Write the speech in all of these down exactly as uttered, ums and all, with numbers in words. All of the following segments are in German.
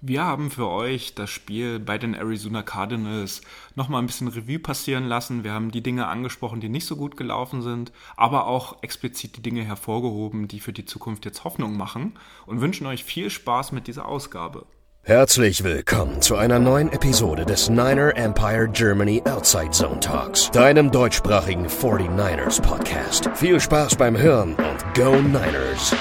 Wir haben für euch das Spiel bei den Arizona Cardinals nochmal ein bisschen Revue passieren lassen. Wir haben die Dinge angesprochen, die nicht so gut gelaufen sind, aber auch explizit die Dinge hervorgehoben, die für die Zukunft jetzt Hoffnung machen, und wünschen euch viel Spaß mit dieser Ausgabe. Herzlich willkommen zu einer neuen Episode des Niner Empire Germany Outside Zone Talks, deinem deutschsprachigen forty-niners Podcast. Viel Spaß beim Hören und Go Niners!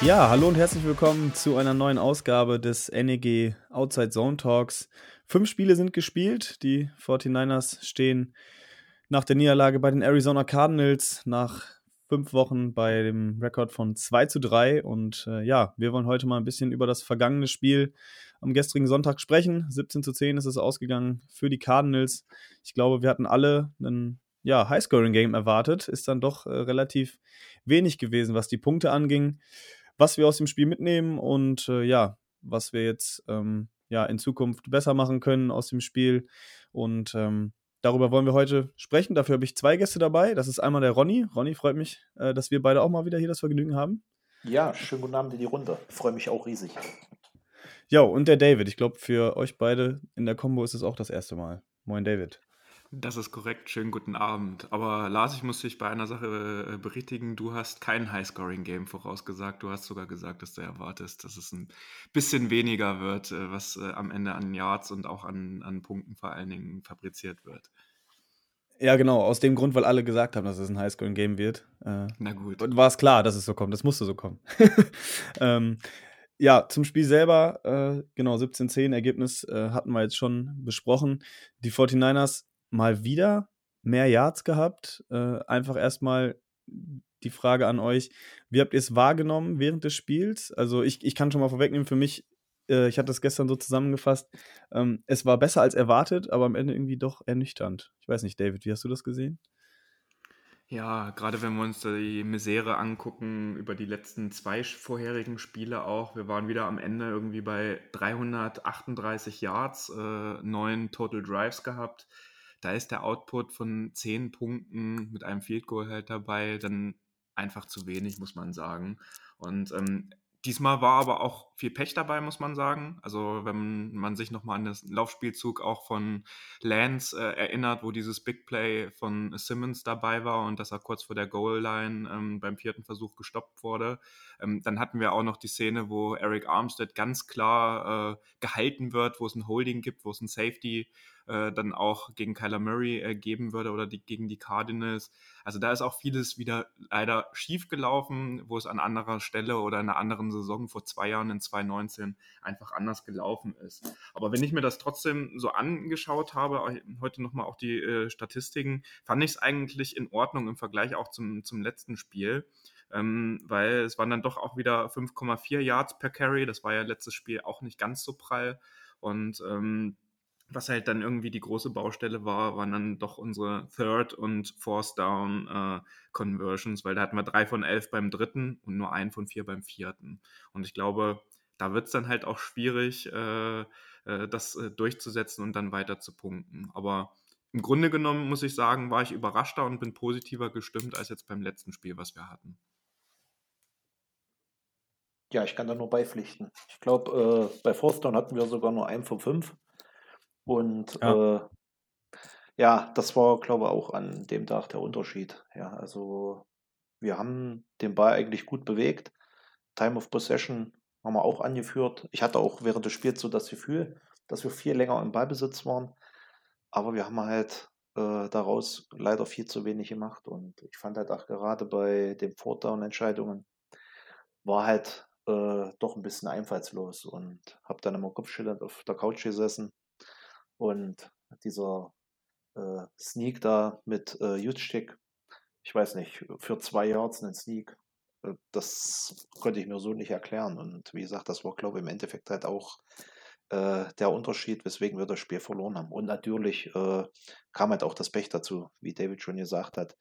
Ja, hallo und herzlich willkommen zu einer neuen Ausgabe des N E G Outside Zone Talks. Fünf Spiele sind gespielt. Die forty-niners stehen nach der Niederlage bei den Arizona Cardinals nach fünf Wochen bei dem Rekord von zwei zu drei. Und äh, ja, wir wollen heute mal ein bisschen über das vergangene Spiel am gestrigen Sonntag sprechen. siebzehn zu zehn ist es ausgegangen für die Cardinals. Ich glaube, wir hatten alle einen ja, Highscoring-Game erwartet. Ist dann doch äh, relativ wenig gewesen, was die Punkte anging. Was wir aus dem Spiel mitnehmen und äh, ja, was wir jetzt ähm, ja, in Zukunft besser machen können aus dem Spiel. Und ähm, darüber wollen wir heute sprechen. Dafür habe ich zwei Gäste dabei. Das ist einmal der Ronny. Ronny, freut mich, äh, dass wir beide auch mal wieder hier das Vergnügen haben. Ja, schönen guten Abend in die Runde. Freue mich auch riesig. Ja, und der David. Ich glaube, für euch beide in der Kombo ist es auch das erste Mal. Moin, David. Das ist korrekt. Schönen guten Abend. Aber Lars, ich muss dich bei einer Sache berichtigen. Du hast kein Highscoring-Game vorausgesagt. Du hast sogar gesagt, dass du erwartest, dass es ein bisschen weniger wird, was am Ende an Yards und auch an, an Punkten vor allen Dingen fabriziert wird. Ja, genau. Aus dem Grund, weil alle gesagt haben, dass es ein Highscoring-Game wird. Äh, Na gut. Und war es klar, dass es so kommt. Das musste so kommen. ähm, Ja, zum Spiel selber, äh, genau, siebzehn zehn Ergebnis äh, hatten wir jetzt schon besprochen. Die forty-niners mal wieder mehr Yards gehabt. Äh, einfach erstmal die Frage an euch, wie habt ihr es wahrgenommen während des Spiels? Also ich, ich kann schon mal vorwegnehmen, für mich, äh, ich hatte das gestern so zusammengefasst, ähm, es war besser als erwartet, aber am Ende irgendwie doch ernüchternd. Ich weiß nicht, David, wie hast du das gesehen? Ja, gerade wenn wir uns die Misere angucken, über die letzten zwei vorherigen Spiele auch, wir waren wieder am Ende irgendwie bei dreihundertachtunddreißig Yards, äh, neun Total Drives gehabt. Da ist der Output von zehn Punkten mit einem Field Goal halt dabei dann einfach zu wenig, muss man sagen. Und ähm, diesmal war aber auch viel Pech dabei, muss man sagen. Also wenn man sich nochmal an den Laufspielzug auch von Lance äh, erinnert, wo dieses Big Play von Simmons dabei war und dass er kurz vor der Goal-Line ähm, beim vierten Versuch gestoppt wurde. Ähm, dann hatten wir auch noch die Szene, wo Arik Armstead ganz klar äh, gehalten wird, wo es ein Holding gibt, wo es ein Safety äh, dann auch gegen Kyler Murray äh, geben würde oder die, gegen die Cardinals. Also da ist auch vieles wieder leider schief gelaufen, wo es an anderer Stelle oder in einer anderen Saison vor zwei Jahren in zweitausendneunzehn einfach anders gelaufen ist. Aber wenn ich mir das trotzdem so angeschaut habe, heute nochmal auch die äh, Statistiken, fand ich es eigentlich in Ordnung im Vergleich auch zum, zum letzten Spiel, ähm, weil es waren dann doch auch wieder fünf Komma vier Yards per Carry, das war ja letztes Spiel auch nicht ganz so prall, und ähm, was halt dann irgendwie die große Baustelle war, waren dann doch unsere Third- und Fourth-Down-Conversions, äh, weil da hatten wir drei von elf beim dritten und nur einen von vier beim vierten. Und ich glaube, da wird es dann halt auch schwierig, äh, äh, das äh, durchzusetzen und dann weiter zu punkten. Aber im Grunde genommen, muss ich sagen, war ich überraschter und bin positiver gestimmt als jetzt beim letzten Spiel, was wir hatten. Ja, ich kann da nur beipflichten. Ich glaube, äh, bei Fourth Down hatten wir sogar nur einen von fünf. Und ja, äh, ja das war, glaube ich, auch an dem Tag der Unterschied. Ja, also wir haben den Ball eigentlich gut bewegt. Time of Possession haben wir auch angeführt. Ich hatte auch während des Spiels so das Gefühl, dass wir viel länger im Ballbesitz waren. Aber wir haben halt äh, daraus leider viel zu wenig gemacht. Und ich fand halt auch gerade bei den Fourth Down Entscheidungen war halt äh, doch ein bisschen einfallslos. Und habe dann immer kopfschüttelnd auf der Couch gesessen. Und dieser äh, Sneak da mit äh, Juszczyk, ich weiß nicht, für zwei Yards einen Sneak, das konnte ich mir so nicht erklären. Und wie gesagt, das war, glaube ich, im Endeffekt halt auch äh, der Unterschied, weswegen wir das Spiel verloren haben. Und natürlich äh, kam halt auch das Pech dazu, wie David schon gesagt hat.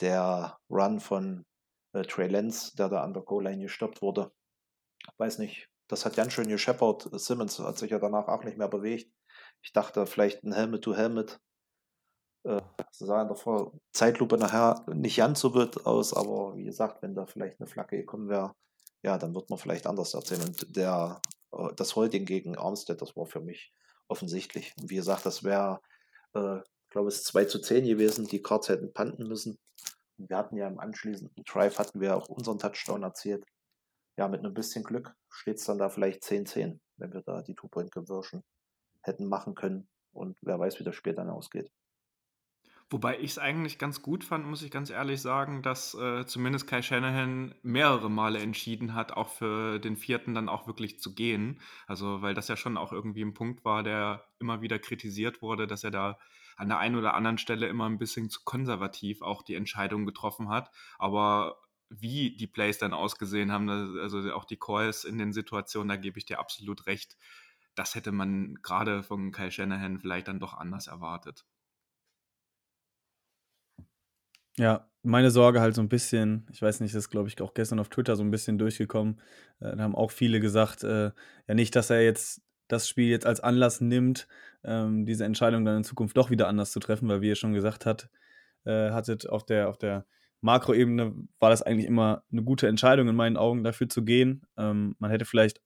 Der Run von äh, Trey Lance, der da an der Goal-Line gestoppt wurde, weiß nicht, das hat ganz schön gescheppert. Simmons hat sich ja danach auch nicht mehr bewegt. Ich dachte vielleicht ein Helmet-to-Helmet, äh, sie sahen doch vor Zeitlupe nachher nicht ganz so gut aus, aber wie gesagt, wenn da vielleicht eine Flagge gekommen wäre, ja, dann wird man vielleicht anders erzählen. Und der, äh, das Holding gegen Armstead, das war für mich offensichtlich. Und wie gesagt, das wäre, äh, glaube ich, zwei zu zehn gewesen, die Cards hätten panten müssen. Und wir hatten ja im anschließenden Drive, hatten wir auch unseren Touchdown erzielt. Ja, mit ein bisschen Glück steht es dann da vielleicht zehn zehn, wenn wir da die Two-Point-Conversion hätten machen können. Und wer weiß, wie das Spiel dann ausgeht. Wobei ich es eigentlich ganz gut fand, muss ich ganz ehrlich sagen, dass äh, zumindest Kyle Shanahan mehrere Male entschieden hat, auch für den vierten dann auch wirklich zu gehen. Also, weil das ja schon auch irgendwie ein Punkt war, der immer wieder kritisiert wurde, dass er da an der einen oder anderen Stelle immer ein bisschen zu konservativ auch die Entscheidung getroffen hat. Aber wie die Plays dann ausgesehen haben, also auch die Calls in den Situationen, da gebe ich dir absolut recht. Das hätte man gerade von Kyle Shanahan vielleicht dann doch anders erwartet. Ja, meine Sorge halt so ein bisschen, ich weiß nicht, das ist glaube ich auch gestern auf Twitter so ein bisschen durchgekommen, da haben auch viele gesagt, äh, ja nicht, dass er jetzt das Spiel jetzt als Anlass nimmt, ähm, diese Entscheidung dann in Zukunft doch wieder anders zu treffen, weil wie ihr schon gesagt hat, äh, hattet auf der, auf der Makroebene war das eigentlich immer eine gute Entscheidung in meinen Augen, dafür zu gehen. Ähm, man hätte vielleicht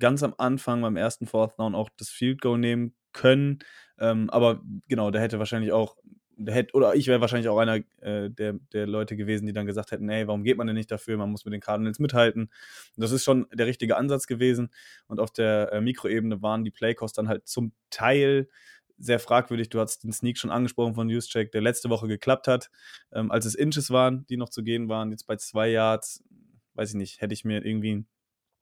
ganz am Anfang beim ersten Fourth Down auch das Field Goal nehmen können, ähm, aber genau, da hätte wahrscheinlich auch, der hätte, oder ich wäre wahrscheinlich auch einer äh, der, der Leute gewesen, die dann gesagt hätten, ey, warum geht man denn nicht dafür, man muss mit den Cardinals mithalten. Und das ist schon der richtige Ansatz gewesen und auf der äh, Mikroebene waren die Playcalls dann halt zum Teil sehr fragwürdig. Du hast den Sneak schon angesprochen von Juszczyk, der letzte Woche geklappt hat, ähm, als es Inches waren, die noch zu gehen waren, jetzt bei zwei Yards, weiß ich nicht, hätte ich mir irgendwie ein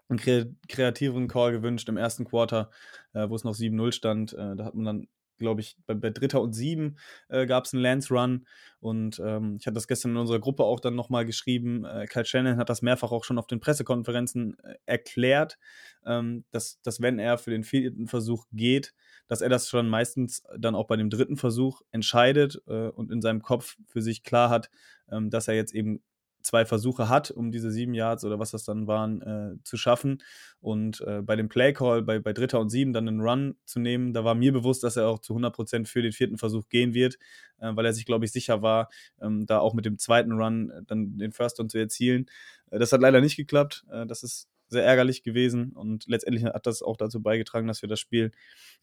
einen kreativeren Call gewünscht im ersten Quarter, äh, wo es noch sieben null stand. Äh, da hat man dann, glaube ich, bei, bei Dritter und Sieben äh, gab es einen Lance-Run und ähm, ich hatte das gestern in unserer Gruppe auch dann nochmal geschrieben. Äh, Kyle Shanahan hat das mehrfach auch schon auf den Pressekonferenzen äh, erklärt, ähm, dass, dass wenn er für den vierten Versuch geht, dass er das schon meistens dann auch bei dem dritten Versuch entscheidet äh, und in seinem Kopf für sich klar hat, äh, dass er jetzt eben zwei Versuche hat, um diese sieben Yards oder was das dann waren, äh, zu schaffen. Und äh, bei dem Play-Call, bei, bei Dritter und Sieben dann einen Run zu nehmen, da war mir bewusst, dass er auch zu hundert Prozent für den vierten Versuch gehen wird, äh, weil er sich, glaube ich, sicher war, ähm, da auch mit dem zweiten Run äh, dann den First Down zu erzielen. Äh, das hat leider nicht geklappt. Äh, das ist sehr ärgerlich gewesen und letztendlich hat das auch dazu beigetragen, dass wir das Spiel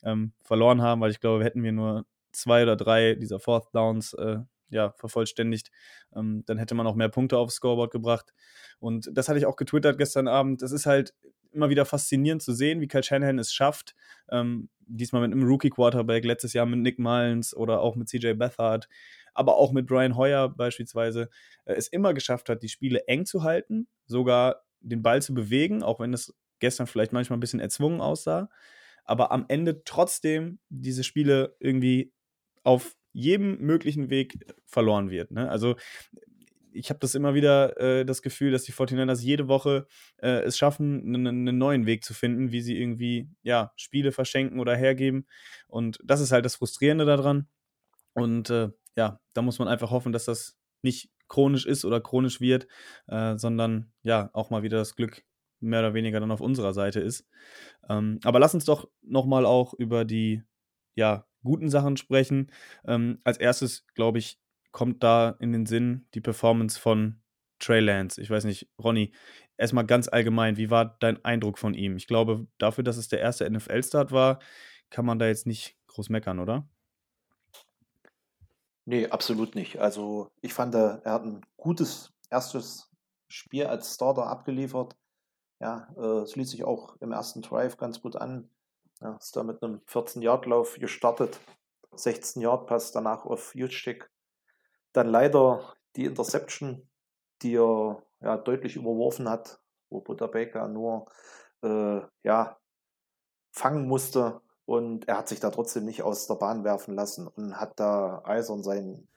ähm, verloren haben, weil ich glaube, wir hätten wir nur zwei oder drei dieser Fourth Downs äh, ja, vervollständigt, ähm, dann hätte man auch mehr Punkte aufs Scoreboard gebracht. Und das hatte ich auch getwittert gestern Abend. Das ist halt immer wieder faszinierend zu sehen, wie Kyle Shanahan es schafft, ähm, diesmal mit einem Rookie-Quarterback, letztes Jahr mit Nick Mullins oder auch mit C J Beathard, aber auch mit Brian Hoyer beispielsweise, äh, es immer geschafft hat, die Spiele eng zu halten, sogar den Ball zu bewegen, auch wenn es gestern vielleicht manchmal ein bisschen erzwungen aussah, aber am Ende trotzdem diese Spiele irgendwie auf jedem möglichen Weg verloren wird. Ne? Also ich habe das immer wieder äh, das Gefühl, dass die forty-niners jede Woche äh, es schaffen, einen, einen neuen Weg zu finden, wie sie irgendwie ja, Spiele verschenken oder hergeben. Und das ist halt das Frustrierende daran. Und äh, ja, da muss man einfach hoffen, dass das nicht chronisch ist oder chronisch wird, äh, sondern ja, auch mal wieder das Glück mehr oder weniger dann auf unserer Seite ist. Ähm, aber lass uns doch nochmal auch über die, ja, guten Sachen sprechen. Ähm, als erstes, glaube ich, kommt da in den Sinn die Performance von Trey Lance. Ich weiß nicht, Ronny, erstmal ganz allgemein, wie war dein Eindruck von ihm? Ich glaube, dafür, dass es der erste N F L-Start war, kann man da jetzt nicht groß meckern, oder? Nee, absolut nicht. Also ich fand, er hat ein gutes erstes Spiel als Starter abgeliefert. Ja, äh, es ließ sich auch im ersten Drive ganz gut an. Ja, ist da mit einem vierzehn-Yard-Lauf gestartet, sechzehn-Yard-Pass danach auf Juszczyk. Dann leider die Interception, die er ja, deutlich überworfen hat, wo Budda Baker nur äh, ja, fangen musste und er hat sich da trotzdem nicht aus der Bahn werfen lassen und hat da eisern seinen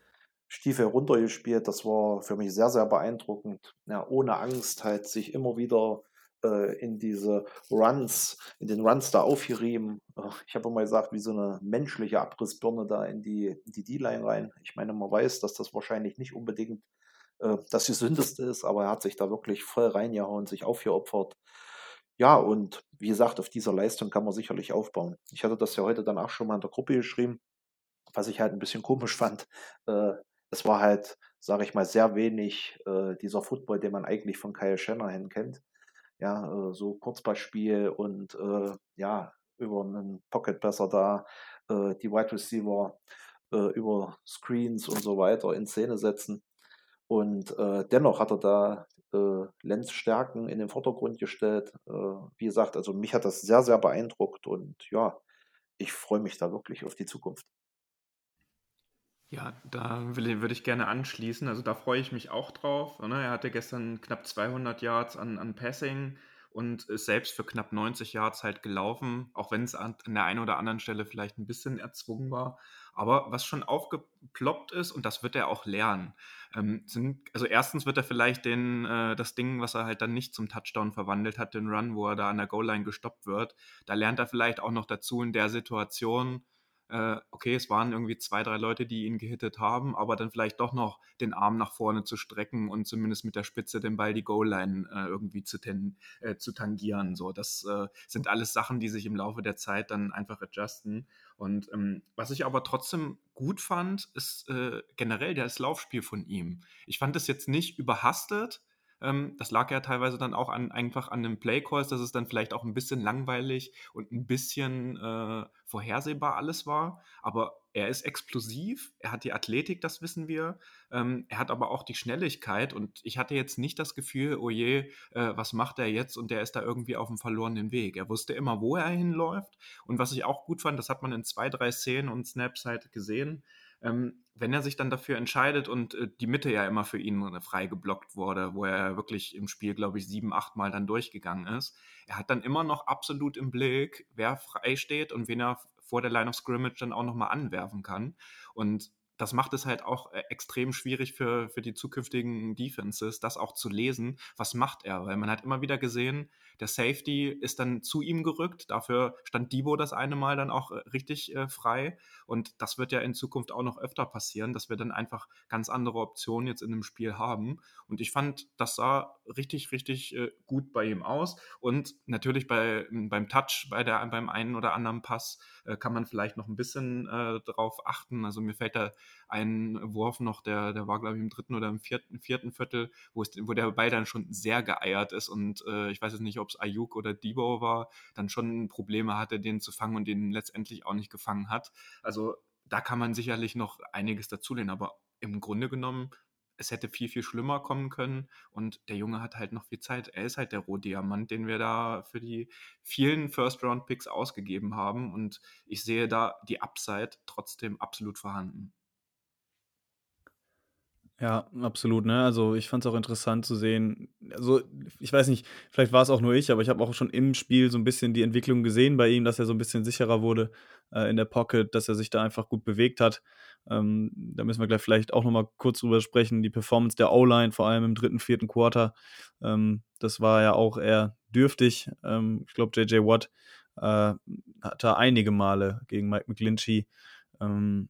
Stiefel runtergespielt. Das war für mich sehr, sehr beeindruckend. Ja, ohne Angst halt sich immer wieder in diese Runs, in den Runs da aufgerieben. Ich habe immer gesagt, wie so eine menschliche Abrissbirne da in die, in die D-Line rein. Ich meine, man weiß, dass das wahrscheinlich nicht unbedingt äh, das Gesündeste ist, aber er hat sich da wirklich voll reingehauen, sich aufgeopfert. Ja, und wie gesagt, auf dieser Leistung kann man sicherlich aufbauen. Ich hatte das ja heute dann auch schon mal in der Gruppe geschrieben, was ich halt ein bisschen komisch fand. Äh, es war halt, sage ich mal, sehr wenig äh, dieser Football, den man eigentlich von Kyle Shanahan kennt. Ja, äh, so Kurzballspiel und äh, ja, über einen Pocket-Passer da, äh, die Wide Receiver äh, über Screens und so weiter in Szene setzen. Und äh, dennoch hat er da äh, Lenz Stärken in den Vordergrund gestellt. Äh, wie gesagt, also mich hat das sehr, sehr beeindruckt und ja, ich freue mich da wirklich auf die Zukunft. Ja, da will, würde ich gerne anschließen. Also da freue ich mich auch drauf. Ne? Er hatte gestern knapp zweihundert Yards an, an Passing und ist selbst für knapp neunzig Yards halt gelaufen, auch wenn es an, an der einen oder anderen Stelle vielleicht ein bisschen erzwungen war. Aber was schon aufgeploppt ist, und das wird er auch lernen, ähm, sind, also erstens wird er vielleicht den, äh, das Ding, was er halt dann nicht zum Touchdown verwandelt hat, den Run, wo er da an der Goal-Line gestoppt wird, da lernt er vielleicht auch noch dazu in der Situation, äh, okay, es waren irgendwie zwei, drei Leute, die ihn gehittet haben, aber dann vielleicht doch noch den Arm nach vorne zu strecken und zumindest mit der Spitze den Ball die Goal-Line äh, irgendwie zu, ten, äh, zu tangieren. So, das äh, sind alles Sachen, die sich im Laufe der Zeit dann einfach adjusten. Und ähm, was ich aber trotzdem gut fand, ist äh, generell das Laufspiel von ihm. Ich fand es jetzt nicht überhastet. Ähm, das lag ja teilweise dann auch an, einfach an den Playcalls, dass es dann vielleicht auch ein bisschen langweilig und ein bisschen äh, vorhersehbar alles war. Aber er ist explosiv, er hat die Athletik, das wissen wir. Ähm, er hat aber auch die Schnelligkeit. Und ich hatte jetzt nicht das Gefühl, oh je, äh, was macht er jetzt? Und der ist da irgendwie auf dem verlorenen Weg. Er wusste immer, wo er hinläuft. Und was ich auch gut fand, das hat man in zwei, drei Szenen und Snaps halt gesehen, ähm, wenn er sich dann dafür entscheidet und äh, die Mitte ja immer für ihn frei geblockt wurde, wo er wirklich im Spiel, glaube ich, sieben, acht Mal dann durchgegangen ist, er hat dann immer noch absolut im Blick, wer frei steht und wen er vor der Line of Scrimmage dann auch nochmal anwerfen kann. Und das macht es halt auch extrem schwierig für, für die zukünftigen Defenses, das auch zu lesen, was macht er. Weil man hat immer wieder gesehen, der Safety ist dann zu ihm gerückt, dafür stand Debo das eine Mal dann auch richtig äh, frei. Und das wird ja in Zukunft auch noch öfter passieren, dass wir dann einfach ganz andere Optionen jetzt in dem Spiel haben. Und ich fand, das sah richtig, richtig äh, gut bei ihm aus. Und natürlich bei, beim Touch, bei der, beim einen oder anderen Pass äh, kann man vielleicht noch ein bisschen äh, drauf achten. Also mir fällt da ein Wurf noch, der, der war, glaube ich, im dritten oder im vierten, vierten Viertel, wo, es, wo der Ball dann schon sehr geeiert ist und äh, ich weiß jetzt nicht, ob es Ayuk oder Debo war, dann schon Probleme hatte, den zu fangen und den letztendlich auch nicht gefangen hat. Also da kann man sicherlich noch einiges dazulehnen, aber im Grunde genommen, es hätte viel, viel schlimmer kommen können und der Junge hat halt noch viel Zeit. Er ist halt der Rohdiamant, den wir da für die vielen First-Round-Picks ausgegeben haben und ich sehe da die Upside trotzdem absolut vorhanden. Ja, absolut, ne? Also ich fand es auch interessant zu sehen, also ich weiß nicht, vielleicht war es auch nur ich, aber ich habe auch schon im Spiel so ein bisschen die Entwicklung gesehen bei ihm, dass er so ein bisschen sicherer wurde äh, in der Pocket, dass er sich da einfach gut bewegt hat. Ähm, da müssen wir gleich vielleicht auch nochmal kurz drüber sprechen, die Performance der O-Line, vor allem im dritten, vierten Quarter, ähm, das war ja auch eher dürftig. Ähm, ich glaube, J J. Watt äh, hat da einige Male gegen Mike McGlinchey ähm,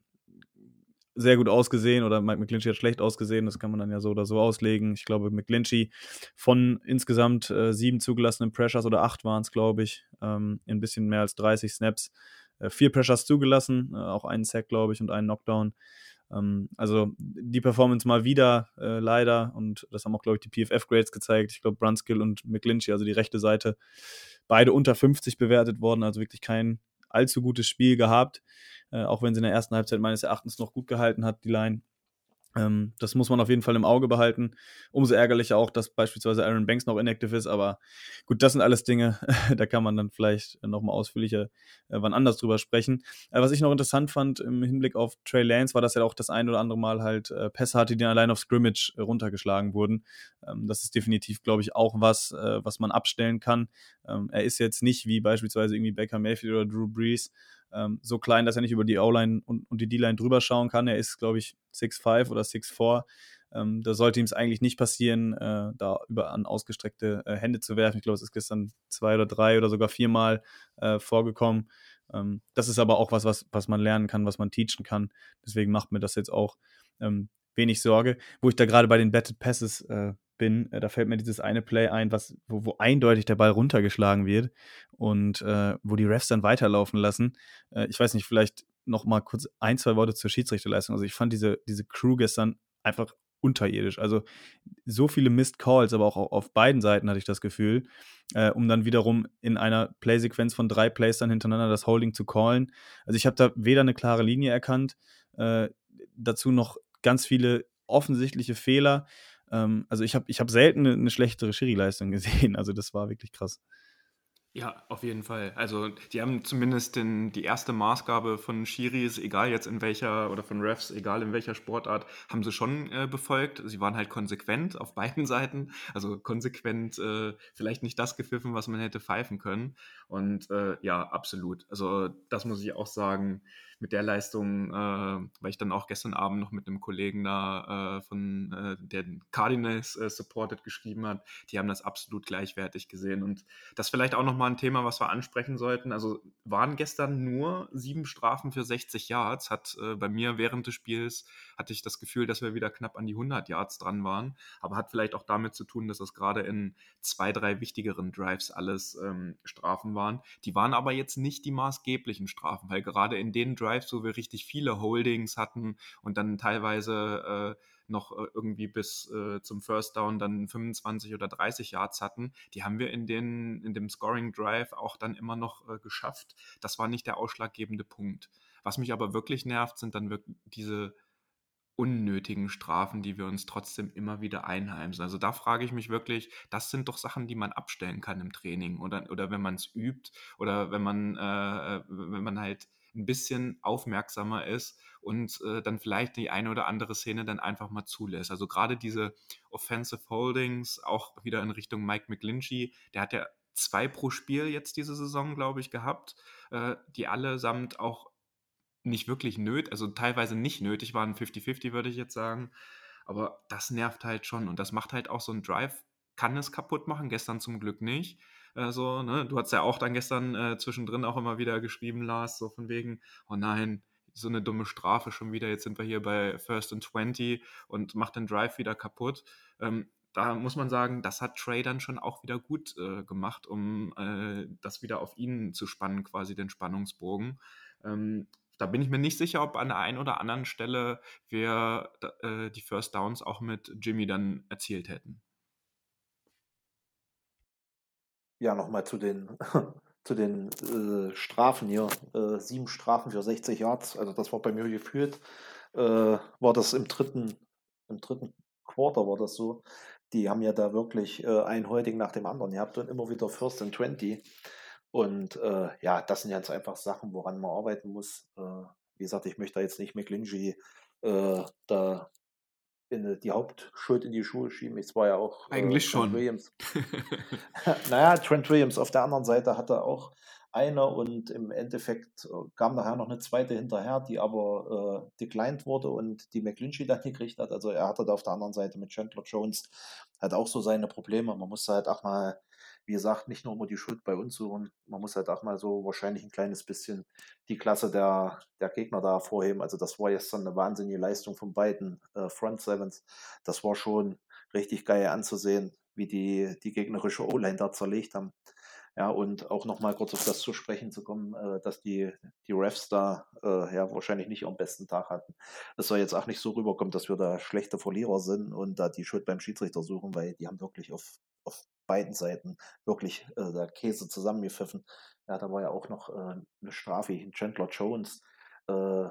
sehr gut ausgesehen oder Mike McGlinchey hat schlecht ausgesehen, das kann man dann ja so oder so auslegen. Ich glaube, McGlinchey von insgesamt äh, sieben zugelassenen Pressures oder acht waren es, glaube ich, ähm, in ein bisschen mehr als dreißig Snaps. Äh, vier Pressures zugelassen, äh, auch einen Sack, glaube ich, und einen Knockdown. Ähm, also die Performance mal wieder, äh, leider, und das haben auch, glaube ich, die P F F-Grades gezeigt. Ich glaube, Brunskill und McGlinchey, also die rechte Seite, beide unter fünfzig bewertet worden, also wirklich kein allzu gutes Spiel gehabt, äh, auch wenn sie in der ersten Halbzeit meines Erachtens noch gut gehalten hat, die Line. Ähm, das muss man auf jeden Fall im Auge behalten. Umso ärgerlicher auch, dass beispielsweise Aaron Banks noch inactive ist, aber gut, das sind alles Dinge, da kann man dann vielleicht nochmal ausführlicher äh, wann anders drüber sprechen. Äh, was ich noch interessant fand im Hinblick auf Trey Lance, war, dass er auch das ein oder andere Mal halt äh, Pässe hatte, die dann allein auf Scrimmage äh, runtergeschlagen wurden. Ähm, das ist definitiv, glaube ich, auch was, äh, was man abstellen kann. Ähm, er ist jetzt nicht wie beispielsweise irgendwie Baker Mayfield oder Drew Brees, Ähm, so klein, dass er nicht über die O-Line und, und die D-Line drüber schauen kann. Er ist, glaube ich, sechs Komma fünf oder sechs Komma vier. Ähm, da sollte ihm es eigentlich nicht passieren, äh, da über an ausgestreckte äh, Hände zu werfen. Ich glaube, es ist gestern zwei oder drei oder sogar viermal äh, vorgekommen. Ähm, das ist aber auch was, was, was man lernen kann, was man teachen kann. Deswegen macht mir das jetzt auch ähm, wenig Sorge. Wo ich da gerade bei den Batted Passes äh, bin, äh, da fällt mir dieses eine Play ein, was, wo, wo eindeutig der Ball runtergeschlagen wird und äh, wo die Refs dann weiterlaufen lassen. Äh, ich weiß nicht, vielleicht noch mal kurz ein, zwei Worte zur Schiedsrichterleistung. Also ich fand diese, diese Crew gestern einfach unterirdisch. Also so viele Missed Calls, aber auch auf beiden Seiten hatte ich das Gefühl, äh, um dann wiederum in einer Play-Sequenz von drei Plays dann hintereinander das Holding zu callen. Also ich habe da weder eine klare Linie erkannt, äh, dazu noch ganz viele offensichtliche Fehler. Ähm, also ich habe ich hab selten eine, eine schlechtere Schiri-Leistung gesehen. Also das war wirklich krass. Ja, auf jeden Fall. Also die haben zumindest den, die erste Maßgabe von Schiris, egal jetzt in welcher, oder von Refs, egal in welcher Sportart, haben sie schon äh, befolgt. Sie waren halt konsequent auf beiden Seiten. Also konsequent äh, vielleicht nicht das gepfiffen, was man hätte pfeifen können. Und äh, ja, absolut. Also das muss ich auch sagen, mit der Leistung, äh, weil ich dann auch gestern Abend noch mit einem Kollegen da äh, von äh, der Cardinals äh, supported geschrieben hat, die haben das absolut gleichwertig gesehen. Und das vielleicht auch nochmal ein Thema, was wir ansprechen sollten. Also waren gestern nur sieben Strafen für sechzig Yards. Hat äh, bei mir während des Spiels, hatte ich das Gefühl, dass wir wieder knapp an die hundert Yards dran waren. Aber hat vielleicht auch damit zu tun, dass das gerade in zwei, drei wichtigeren Drives alles ähm, Strafen waren. Die waren aber jetzt nicht die maßgeblichen Strafen, weil gerade in den Drives, wo wir richtig viele Holdings hatten und dann teilweise äh, noch äh, irgendwie bis äh, zum First Down dann fünfundzwanzig oder dreißig Yards hatten, die haben wir in, den, in dem Scoring Drive auch dann immer noch äh, geschafft. Das war nicht der ausschlaggebende Punkt. Was mich aber wirklich nervt, sind dann wirklich diese unnötigen Strafen, die wir uns trotzdem immer wieder einheimsen. Also da frage ich mich wirklich, das sind doch Sachen, die man abstellen kann im Training oder, oder wenn man es übt oder wenn man, äh, wenn man halt ein bisschen aufmerksamer ist und äh, dann vielleicht die eine oder andere Szene dann einfach mal zulässt. Also gerade diese Offensive Holdings, auch wieder in Richtung Mike McGlinchey, der hat ja zwei pro Spiel jetzt diese Saison, glaube ich, gehabt, äh, die allesamt auch nicht wirklich nötig, also teilweise nicht nötig waren, fifty-fifty würde ich jetzt sagen, aber das nervt halt schon und das macht halt auch so ein Drive, kann es kaputt machen, gestern zum Glück nicht. Also, ne, du hast ja auch dann gestern äh, zwischendrin auch immer wieder geschrieben, Lars, so von wegen, oh nein, so eine dumme Strafe schon wieder, jetzt sind wir hier bei First and twenty und macht den Drive wieder kaputt. Ähm, da muss man sagen, das hat Trey dann schon auch wieder gut äh, gemacht, um äh, das wieder auf ihn zu spannen, quasi den Spannungsbogen. Ähm, da bin ich mir nicht sicher, ob an der einen oder anderen Stelle wir äh, die First Downs auch mit Jimmy dann erzielt hätten. Ja, nochmal zu den, zu den äh, Strafen hier. Äh, sieben Strafen für sechzig Yards. Also das war bei mir gefühlt. Äh, war das im dritten, im dritten Quarter war das so. Die haben ja da wirklich äh, ein Holding nach dem anderen gehabt und immer wieder First and twenty. Und äh, ja, das sind ganz einfach Sachen, woran man arbeiten muss. Äh, wie gesagt, ich möchte da jetzt nicht McGlinchey äh, da in die Hauptschuld in die Schuhe schieben. Es war ja auch eigentlich äh, Trent schon. Williams. Naja, Trent Williams auf der anderen Seite hatte auch eine und im Endeffekt kam nachher noch eine zweite hinterher, die aber äh, declined wurde und die McGlinchey dann gekriegt hat. Also er hatte da auf der anderen Seite mit Chandler Jones halt auch so seine Probleme. Man musste halt auch mal, wie gesagt, nicht nur immer die Schuld bei uns suchen. Man muss halt auch mal so wahrscheinlich ein kleines bisschen die Klasse der, der Gegner da hervorheben. Also das war jetzt dann eine wahnsinnige Leistung von beiden äh, Front Sevens. Das war schon richtig geil anzusehen, wie die, die gegnerische O-Line da zerlegt haben. Ja, und auch nochmal kurz auf das zu sprechen zu kommen, äh, dass die, die Refs da äh, ja wahrscheinlich nicht ihren besten Tag hatten. Es soll jetzt auch nicht so rüberkommen, dass wir da schlechte Verlierer sind und da die Schuld beim Schiedsrichter suchen, weil die haben wirklich auf, auf beiden Seiten wirklich äh, der Käse zusammengepfiffen. Ja, da war ja auch noch äh, eine Strafe gegen Chandler Jones. Äh,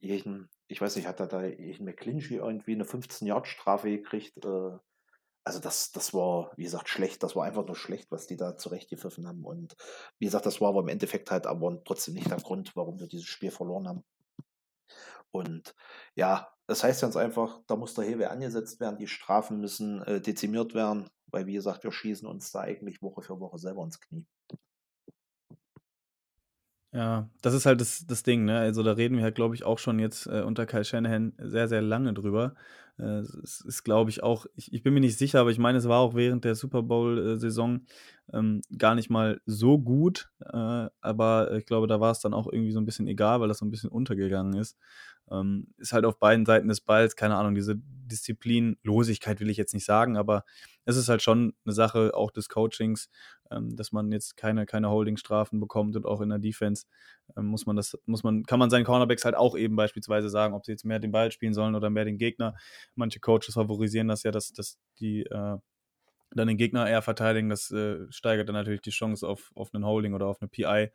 jeden, ich weiß nicht, hat er da gegen McGlinchey irgendwie eine fünfzehn Yard Strafe gekriegt. Äh, also das, das war, wie gesagt, schlecht. Das war einfach nur schlecht, was die da zurechtgepfiffen haben. Und wie gesagt, das war aber im Endeffekt halt aber trotzdem nicht der Grund, warum wir dieses Spiel verloren haben. Und ja, das heißt ganz einfach, da muss der Hebel angesetzt werden, die Strafen müssen äh, dezimiert werden, weil wie gesagt, wir schießen uns da eigentlich Woche für Woche selber ins Knie. Ja, das ist halt das, das Ding, ne? Also da reden wir halt, glaube ich, auch schon jetzt äh, unter Kyle Shanahan sehr, sehr lange drüber. Äh, es ist, glaube ich, auch, ich, ich bin mir nicht sicher, aber ich meine, es war auch während der Super Bowl-Saison ähm, gar nicht mal so gut, äh, aber ich glaube, da war es dann auch irgendwie so ein bisschen egal, weil das so ein bisschen untergegangen ist. Ähm, ist halt auf beiden Seiten des Balls, keine Ahnung, diese Disziplinlosigkeit will ich jetzt nicht sagen, aber es ist halt schon eine Sache auch des Coachings, ähm, dass man jetzt keine, keine Holdingstrafen bekommt, und auch in der Defense ähm, muss man das, muss man, kann man seinen Cornerbacks halt auch eben beispielsweise sagen, ob sie jetzt mehr den Ball spielen sollen oder mehr den Gegner. Manche Coaches favorisieren das ja, dass, dass die äh, dann den Gegner eher verteidigen, das äh, steigert dann natürlich die Chance auf, auf einen Holding oder auf eine P I.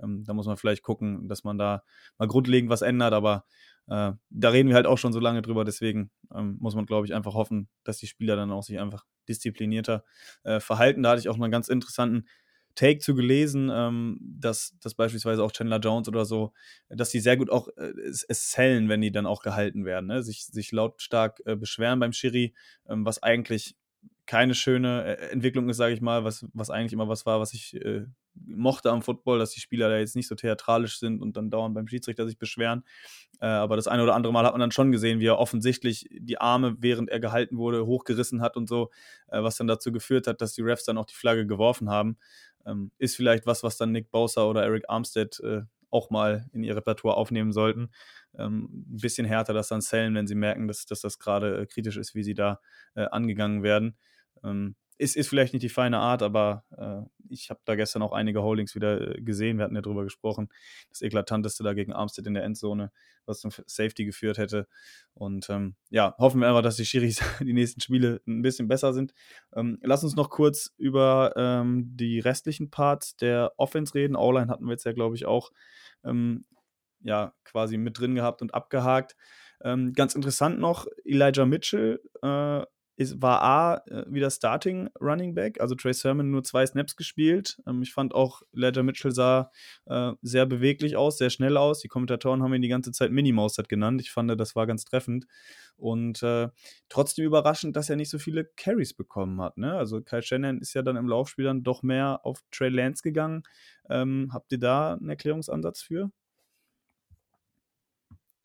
Ähm, da muss man vielleicht gucken, dass man da mal grundlegend was ändert, aber äh, da reden wir halt auch schon so lange drüber, deswegen ähm, muss man, glaube ich, einfach hoffen, dass die Spieler dann auch sich einfach disziplinierter äh, verhalten. Da hatte ich auch einen ganz interessanten Take zu gelesen, ähm, dass, dass beispielsweise auch Chandler Jones oder so, dass die sehr gut auch äh, es, es zählen, wenn die dann auch gehalten werden, ne? sich, sich lautstark äh, beschweren beim Schiri, ähm, was eigentlich keine schöne Entwicklung ist, sage ich mal, was, was eigentlich immer was war, was ich äh, mochte am Football, dass die Spieler da jetzt nicht so theatralisch sind und dann dauernd beim Schiedsrichter sich beschweren. Äh, aber das eine oder andere Mal hat man dann schon gesehen, wie er offensichtlich die Arme, während er gehalten wurde, hochgerissen hat und so, äh, was dann dazu geführt hat, dass die Refs dann auch die Flagge geworfen haben. Ähm, ist vielleicht was, was dann Nick Bosa oder Arik Armstead äh, auch mal in ihr Repertoire aufnehmen sollten. Ähm, ein bisschen härter das dann zählen, wenn sie merken, dass, dass das gerade äh, kritisch ist, wie sie da äh, angegangen werden. Ähm, ist, ist vielleicht nicht die feine Art, aber äh, ich habe da gestern auch einige Holdings wieder äh, gesehen, wir hatten ja drüber gesprochen, das eklatanteste da gegen Armstead in der Endzone, was zum Safety geführt hätte, und ähm, ja, hoffen wir einfach, dass die Schiris die nächsten Spiele ein bisschen besser sind. Ähm, lass uns noch kurz über ähm, die restlichen Parts der Offense reden. O-Line hatten wir jetzt ja, glaube ich, auch ähm, ja, quasi mit drin gehabt und abgehakt. Ähm, ganz interessant noch, Elijah Mitchell äh, Ist, war A, wieder Starting Running Back, also Trey Sermon nur zwei Snaps gespielt. Ähm, ich fand auch, Elijah Mitchell sah äh, sehr beweglich aus, sehr schnell aus. Die Kommentatoren haben ihn die ganze Zeit Mini-Mostert genannt. Ich fand, das war ganz treffend. Und äh, trotzdem überraschend, dass er nicht so viele Carries bekommen hat, ne? Also Kyle Shanahan ist ja dann im Laufspiel dann doch mehr auf Trey Lance gegangen. Ähm, habt ihr da einen Erklärungsansatz für?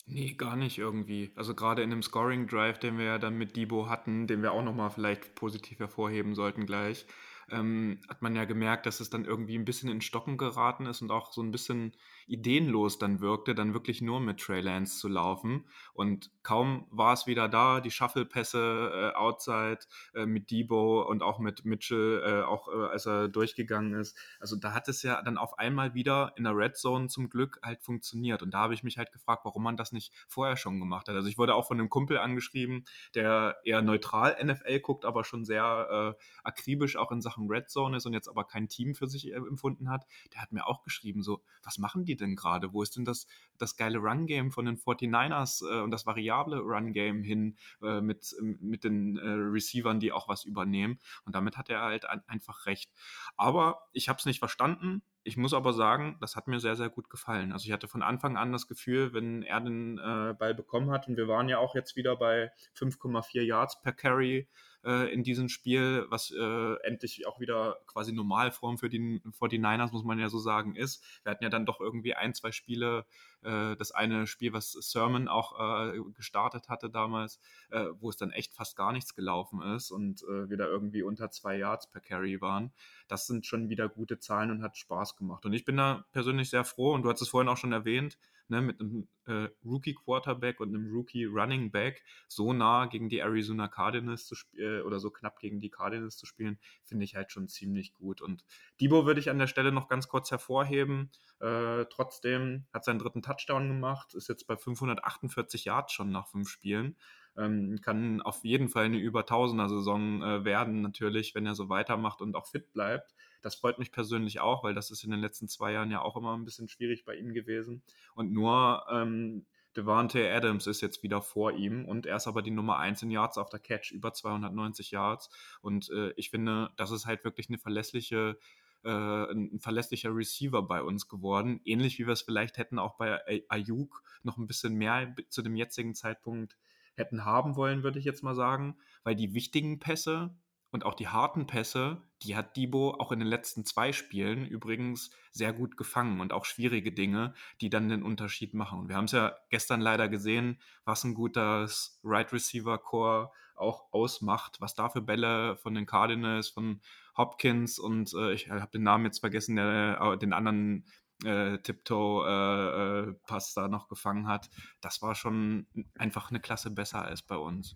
Nee, gar nicht irgendwie. Also gerade in dem Scoring-Drive, den wir ja dann mit Debo hatten, den wir auch nochmal vielleicht positiv hervorheben sollten gleich, ähm, hat man ja gemerkt, dass es dann irgendwie ein bisschen in Stocken geraten ist und auch so ein bisschen ideenlos dann wirkte, dann wirklich nur mit Trey Lance zu laufen. Und kaum war es wieder da, die Shuffle-Pässe äh, outside äh, mit Debo und auch mit Mitchell, äh, auch äh, als er durchgegangen ist. Also da hat es ja dann auf einmal wieder in der Red Zone zum Glück halt funktioniert. Und da habe ich mich halt gefragt, warum man das nicht vorher schon gemacht hat. Also ich wurde auch von einem Kumpel angeschrieben, der eher neutral N F L guckt, aber schon sehr äh, akribisch auch in Sachen Red Zone ist und jetzt aber kein Team für sich empfunden hat. Der hat mir auch geschrieben, so, was machen die denn gerade? Wo ist denn das, das geile Run-Game von den forty-niners äh, und das variable Run-Game hin äh, mit, mit den äh, Receivern, die auch was übernehmen? Und damit hat er halt an, einfach recht. Aber ich habe es nicht verstanden. Ich muss aber sagen, das hat mir sehr, sehr gut gefallen. Also ich hatte von Anfang an das Gefühl, wenn er den äh, Ball bekommen hat, und wir waren ja auch jetzt wieder bei fünf Komma vier Yards per Carry äh, in diesem Spiel, was äh, endlich auch wieder quasi Normalform für die forty-niners, muss man ja so sagen, ist. Wir hatten ja dann doch irgendwie ein, zwei Spiele, äh, das eine Spiel, was Sermon auch äh, gestartet hatte damals, äh, wo es dann echt fast gar nichts gelaufen ist und äh, wir da irgendwie unter zwei Yards per Carry waren. Das sind schon wieder gute Zahlen und hat Spaß gemacht. Und ich bin da persönlich sehr froh, und du hast es vorhin auch schon erwähnt, ne, mit einem äh, Rookie-Quarterback und einem Rookie-Running-Back so nah gegen die Arizona Cardinals zu spielen, äh, oder so knapp gegen die Cardinals zu spielen, finde ich halt schon ziemlich gut. Und Debo würde ich an der Stelle noch ganz kurz hervorheben. Äh, trotzdem hat seinen dritten Touchdown gemacht, ist jetzt bei fünfhundertachtundvierzig Yards schon nach fünf Spielen. Ähm, kann auf jeden Fall eine über tausender-Saison äh, werden, natürlich, wenn er so weitermacht und auch fit bleibt. Das freut mich persönlich auch, weil das ist in den letzten zwei Jahren ja auch immer ein bisschen schwierig bei ihm gewesen. Und nur ähm, Davante Adams ist jetzt wieder vor ihm, und er ist aber die Nummer eins in Yards auf der Catch, über zweihundertneunzig Yards. Und äh, ich finde, das ist halt wirklich eine verlässliche ein verlässlicher Receiver bei uns geworden, ähnlich wie wir es vielleicht hätten auch bei Ayuk noch ein bisschen mehr zu dem jetzigen Zeitpunkt hätten haben wollen, würde ich jetzt mal sagen, weil die wichtigen Pässe und auch die harten Pässe, die hat Debo auch in den letzten zwei Spielen übrigens sehr gut gefangen, und auch schwierige Dinge, die dann den Unterschied machen. Und wir haben es ja gestern leider gesehen, was ein gutes Right Receiver Core auch ausmacht, was da für Bälle von den Cardinals, von Hopkins und äh, ich habe den Namen jetzt vergessen, der, äh, den anderen äh, Tiptoe äh, äh, Pass da noch gefangen hat. Das war schon einfach eine Klasse besser als bei uns.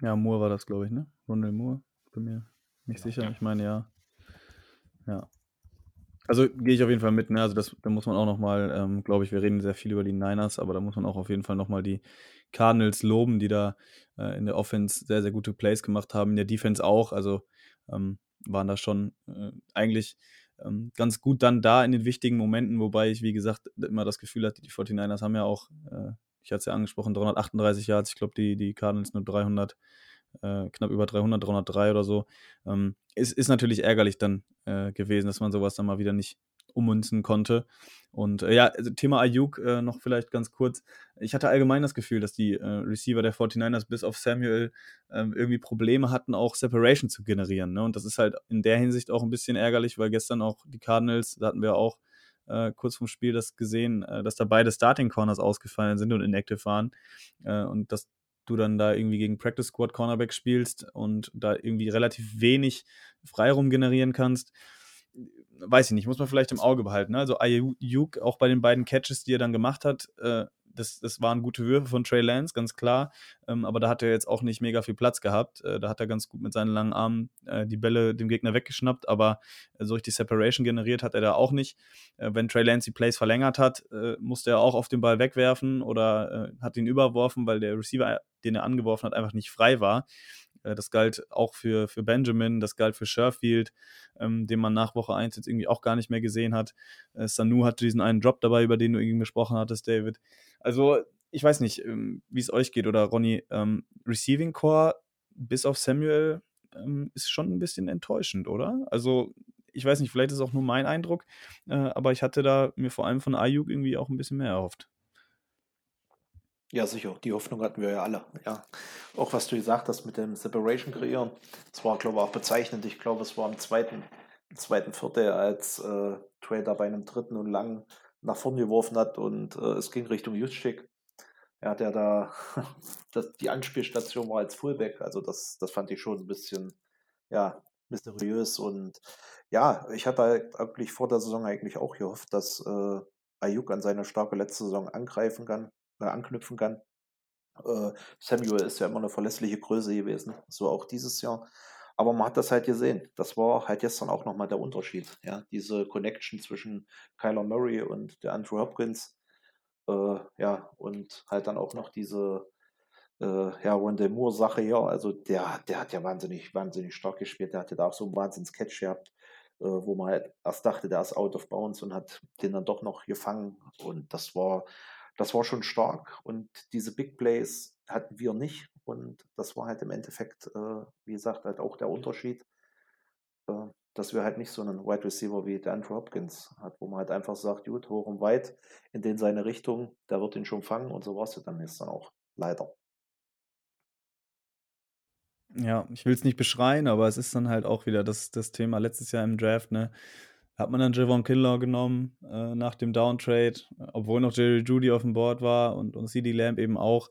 Ja, Moore war das, glaube ich, ne? Rondale Moore, bin mir nicht genau, sicher. Ja. Ich meine, ja. Ja. Also gehe ich auf jeden Fall mit, ne? Also das, da muss man auch nochmal, ähm, glaube ich, wir reden sehr viel über die Niners, aber da muss man auch auf jeden Fall nochmal die Cardinals loben, die da äh, in der Offense sehr, sehr gute Plays gemacht haben, in der Defense auch, also ähm, waren da schon äh, eigentlich ähm, ganz gut dann da in den wichtigen Momenten, wobei ich, wie gesagt, immer das Gefühl hatte, die forty-niners haben ja auch, äh, ich hatte es ja angesprochen, dreihundertachtunddreißig Yards, ich glaube, die, die Cardinals nur dreihundert, Äh, knapp über dreihundert, dreihundertdrei oder so. Ähm, ist, ist natürlich ärgerlich dann äh, gewesen, dass man sowas dann mal wieder nicht ummünzen konnte. Und äh, ja, also Thema Ayuk äh, noch vielleicht ganz kurz. Ich hatte allgemein das Gefühl, dass die äh, Receiver der forty-niners bis auf Samuel äh, irgendwie Probleme hatten, auch Separation zu generieren. Ne? Und das ist halt in der Hinsicht auch ein bisschen ärgerlich, weil gestern auch die Cardinals, da hatten wir auch Äh, kurz vorm Spiel das gesehen, äh, dass da beide Starting Corners ausgefallen sind und inactive waren. Äh, und das du dann da irgendwie gegen Practice Squad Cornerback spielst und da irgendwie relativ wenig Freiraum generieren kannst, weiß ich nicht, muss man vielleicht im Auge behalten. Also Ayuk, auch bei den beiden Catches, die er dann gemacht hat, das, das waren gute Würfe von Trey Lance, ganz klar, aber da hat er jetzt auch nicht mega viel Platz gehabt. Da hat er ganz gut mit seinen langen Armen die Bälle dem Gegner weggeschnappt, aber so richtig Separation generiert hat er da auch nicht. Wenn Trey Lance die Plays verlängert hat, musste er auch auf den Ball wegwerfen oder hat ihn überworfen, weil der Receiver, den er angeworfen hat, einfach nicht frei war. Das galt auch für, für Benjamin, das galt für Sherfield, ähm, den man nach Woche eins jetzt irgendwie auch gar nicht mehr gesehen hat. Äh, Sanu hatte diesen einen Drop dabei, über den du irgendwie gesprochen hattest, David. Also, ich weiß nicht, ähm, wie es euch geht, oder Ronny, ähm, Receiving Core bis auf Samuel ähm, ist schon ein bisschen enttäuschend, oder? Also, ich weiß nicht, vielleicht ist es auch nur mein Eindruck, äh, aber ich hatte da mir vor allem von Ayuk irgendwie auch ein bisschen mehr erhofft. Ja, sicher. Die Hoffnung hatten wir ja alle. Ja. Auch was du gesagt hast mit dem Separation kreieren, das war, glaube ich, auch bezeichnend. Ich glaube, es war im zweiten, im zweiten Viertel, als äh, Trey da bei einem dritten und langen nach vorne geworfen hat und äh, es ging Richtung Juszczyk. Ja, der da, das, die Anspielstation war als Fullback. Also das, das fand ich schon ein bisschen, ja, mysteriös. Und ja, ich hatte halt eigentlich vor der Saison eigentlich auch gehofft, dass äh, Ayuk an seine starke letzte Saison angreifen kann. anknüpfen kann. Samuel ist ja immer eine verlässliche Größe gewesen, so auch dieses Jahr. Aber man hat das halt gesehen. Das war halt gestern auch nochmal der Unterschied. Ja, diese Connection zwischen Kyler Murray und der DeAndre Hopkins. Äh, ja, und halt dann auch noch diese äh, ja, Rondale Moore-Sache hier. Also der, der hat ja wahnsinnig, wahnsinnig stark gespielt. Der hatte da auch so einen Wahnsinns-Catch gehabt, äh, wo man halt erst dachte, der ist out of bounds und hat den dann doch noch gefangen. Und das war Das war schon stark und diese Big Plays hatten wir nicht und das war halt im Endeffekt, äh, wie gesagt, halt auch der Unterschied, äh, dass wir halt nicht so einen Wide Receiver wie DeAndre Hopkins hat, wo man halt einfach sagt, gut, hoch und weit, in den seine Richtung, der wird ihn schon fangen und so war es ja dann gestern auch, leider. Ja, ich will es nicht beschreien, aber es ist dann halt auch wieder das, das Thema letztes Jahr im Draft, ne? Hat man dann Javon Kinlaw genommen äh, nach dem Downtrade, obwohl noch Jerry Jeudy auf dem Board war und, und CeeDee Lamb eben auch.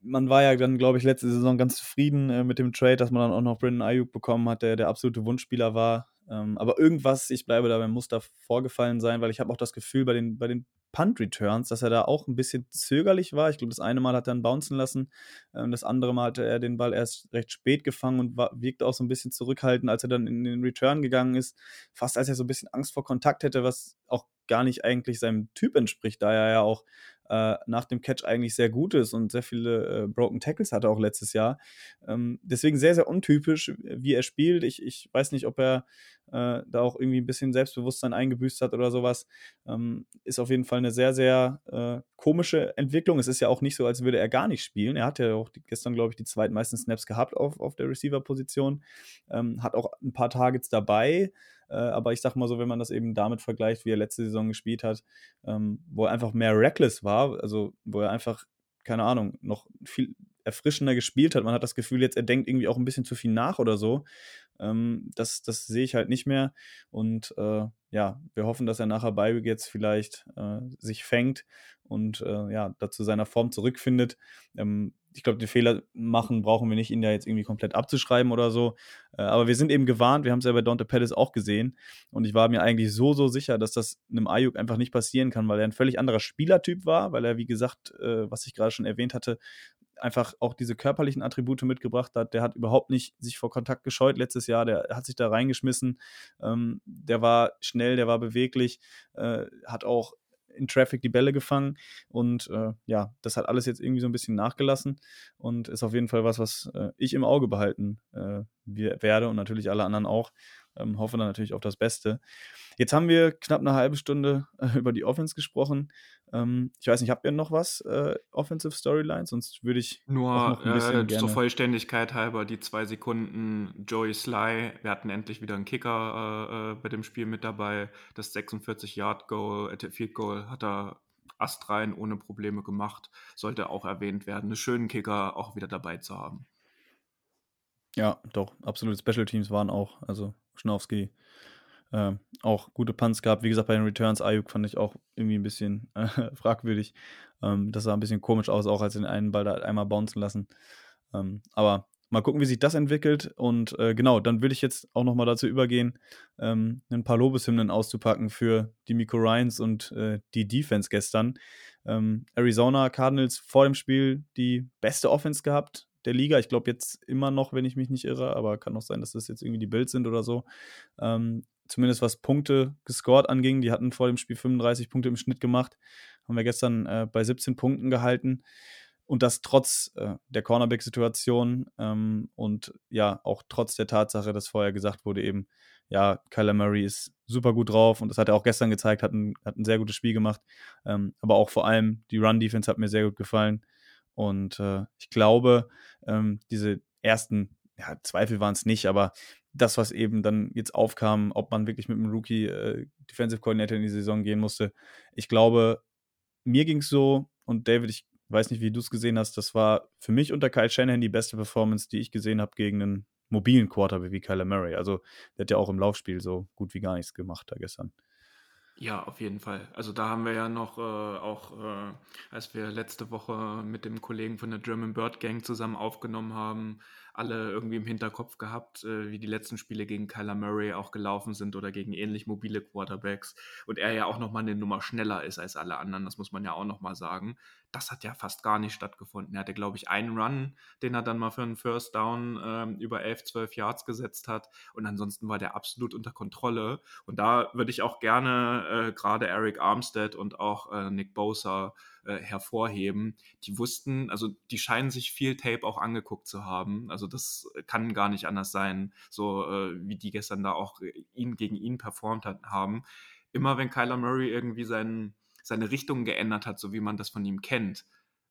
Man war ja dann, glaube ich, letzte Saison ganz zufrieden äh, mit dem Trade, dass man dann auch noch Brandon Ayuk bekommen hat, der der absolute Wunschspieler war. Ähm, aber irgendwas, ich bleibe dabei, muss da vorgefallen sein, weil ich habe auch das Gefühl bei den, bei den Punt-Returns, dass er da auch ein bisschen zögerlich war. Ich glaube, das eine Mal hat er ihn bouncen lassen, das andere Mal hatte er den Ball erst recht spät gefangen und war, wirkte auch so ein bisschen zurückhaltend, als er dann in den Return gegangen ist. Fast als er so ein bisschen Angst vor Kontakt hätte, was auch gar nicht eigentlich seinem Typ entspricht, da er ja auch äh, nach dem Catch eigentlich sehr gut ist und sehr viele äh, Broken Tackles hatte auch letztes Jahr. Ähm, deswegen sehr, sehr untypisch, wie er spielt. Ich, ich weiß nicht, ob er äh, da auch irgendwie ein bisschen Selbstbewusstsein eingebüßt hat oder sowas. Ähm, ist auf jeden Fall eine sehr, sehr äh, komische Entwicklung. Es ist ja auch nicht so, als würde er gar nicht spielen. Er hat ja auch gestern, glaube ich, die zweitmeisten Snaps gehabt auf, auf der Receiver-Position. Ähm, hat auch ein paar Targets dabei. Aber ich sag mal so, wenn man das eben damit vergleicht, wie er letzte Saison gespielt hat, ähm, wo er einfach mehr reckless war, also wo er einfach, keine Ahnung, noch viel erfrischender gespielt hat. Man hat das Gefühl, jetzt er denkt irgendwie auch ein bisschen zu viel nach oder so. Ähm, das, das sehe ich halt nicht mehr. Und äh, ja, wir hoffen, dass er nachher bei jetzt vielleicht äh, sich fängt und äh, ja, dazu seiner Form zurückfindet. Ähm, ich glaube, den Fehler machen brauchen wir nicht, ihn da jetzt irgendwie komplett abzuschreiben oder so. Äh, aber wir sind eben gewarnt, wir haben es ja bei Donte Pettis auch gesehen. Und ich war mir eigentlich so, so sicher, dass das einem Ayuk einfach nicht passieren kann, weil er ein völlig anderer Spielertyp war, weil er, wie gesagt, äh, was ich gerade schon erwähnt hatte, einfach auch diese körperlichen Attribute mitgebracht hat. Der hat überhaupt nicht sich vor Kontakt gescheut letztes Jahr, der hat sich da reingeschmissen, ähm, der war schnell, der war beweglich, äh, hat auch in Traffic die Bälle gefangen und äh, ja, das hat alles jetzt irgendwie so ein bisschen nachgelassen und ist auf jeden Fall was, was äh, ich im Auge behalten äh, werde und natürlich alle anderen auch. Ähm, hoffe dann natürlich auf das Beste. Jetzt haben wir knapp eine halbe Stunde äh, über die Offense gesprochen. Ähm, ich weiß nicht, habt ihr noch was? Äh, Offensive Storylines? Sonst würde ich nur auch noch ein bisschen äh, gerne... zur Vollständigkeit halber die zwei Sekunden Joey Sly. Wir hatten endlich wieder einen Kicker äh, bei dem Spiel mit dabei. Das sechsundvierzig Yard Goal, äh, Field Goal hat er astrein ohne Probleme gemacht. Sollte auch erwähnt werden, einen schönen Kicker auch wieder dabei zu haben. Ja, doch, absolut. Special Teams waren auch, also Schnowski, äh, auch gute Punts gehabt. Wie gesagt, bei den Returns, Ayuk fand ich auch irgendwie ein bisschen äh, fragwürdig. Ähm, das sah ein bisschen komisch aus, auch als den einen Ball da einmal bouncen lassen. Ähm, aber mal gucken, wie sich das entwickelt. Und äh, genau, dann würde ich jetzt auch nochmal dazu übergehen, ähm, ein paar Lobeshymnen auszupacken für die DeMeco Ryans und äh, die Defense gestern. Ähm, Arizona Cardinals vor dem Spiel die beste Offense gehabt der Liga. Ich glaube jetzt immer noch, wenn ich mich nicht irre, aber kann auch sein, dass das jetzt irgendwie die Bills sind oder so. Ähm, zumindest was Punkte gescored anging. Die hatten vor dem Spiel fünfunddreißig Punkte im Schnitt gemacht. Haben wir gestern äh, bei siebzehn Punkten gehalten. Und das trotz äh, der Cornerback-Situation ähm, und ja, auch trotz der Tatsache, dass vorher gesagt wurde eben, ja, Kyler Murray ist super gut drauf und das hat er auch gestern gezeigt, hat ein, hat ein sehr gutes Spiel gemacht. Ähm, aber auch vor allem die Run-Defense hat mir sehr gut gefallen. Und äh, ich glaube, ähm, diese ersten, ja, Zweifel waren es nicht, aber das, was eben dann jetzt aufkam, ob man wirklich mit einem Rookie äh, Defensive Coordinator in die Saison gehen musste, ich glaube, mir ging es so, und David, ich weiß nicht, wie du es gesehen hast, das war für mich unter Kyle Shanahan die beste Performance, die ich gesehen habe gegen einen mobilen Quarterback wie Kyler Murray. Also der hat ja auch im Laufspiel so gut wie gar nichts gemacht da gestern. Ja, auf jeden Fall. Also da haben wir ja noch äh, auch, äh, als wir letzte Woche mit dem Kollegen von der German Bird Gang zusammen aufgenommen haben, alle irgendwie im Hinterkopf gehabt, äh, wie die letzten Spiele gegen Kyler Murray auch gelaufen sind oder gegen ähnlich mobile Quarterbacks. Und er ja auch nochmal eine Nummer schneller ist als alle anderen, das muss man ja auch nochmal sagen. Das hat ja fast gar nicht stattgefunden. Er hatte, glaube ich, einen Run, den er dann mal für einen First Down ähm, über elf, zwölf Yards gesetzt hat. Und ansonsten war der absolut unter Kontrolle. Und da würde ich auch gerne äh, gerade Arik Armstead und auch äh, Nick Bosa äh, hervorheben. Die wussten, also die scheinen sich viel Tape auch angeguckt zu haben. Also das kann gar nicht anders sein, so äh, wie die gestern da auch ihn gegen ihn performt hat, haben. Immer wenn Kyler Murray irgendwie seinen seine Richtung geändert hat, so wie man das von ihm kennt,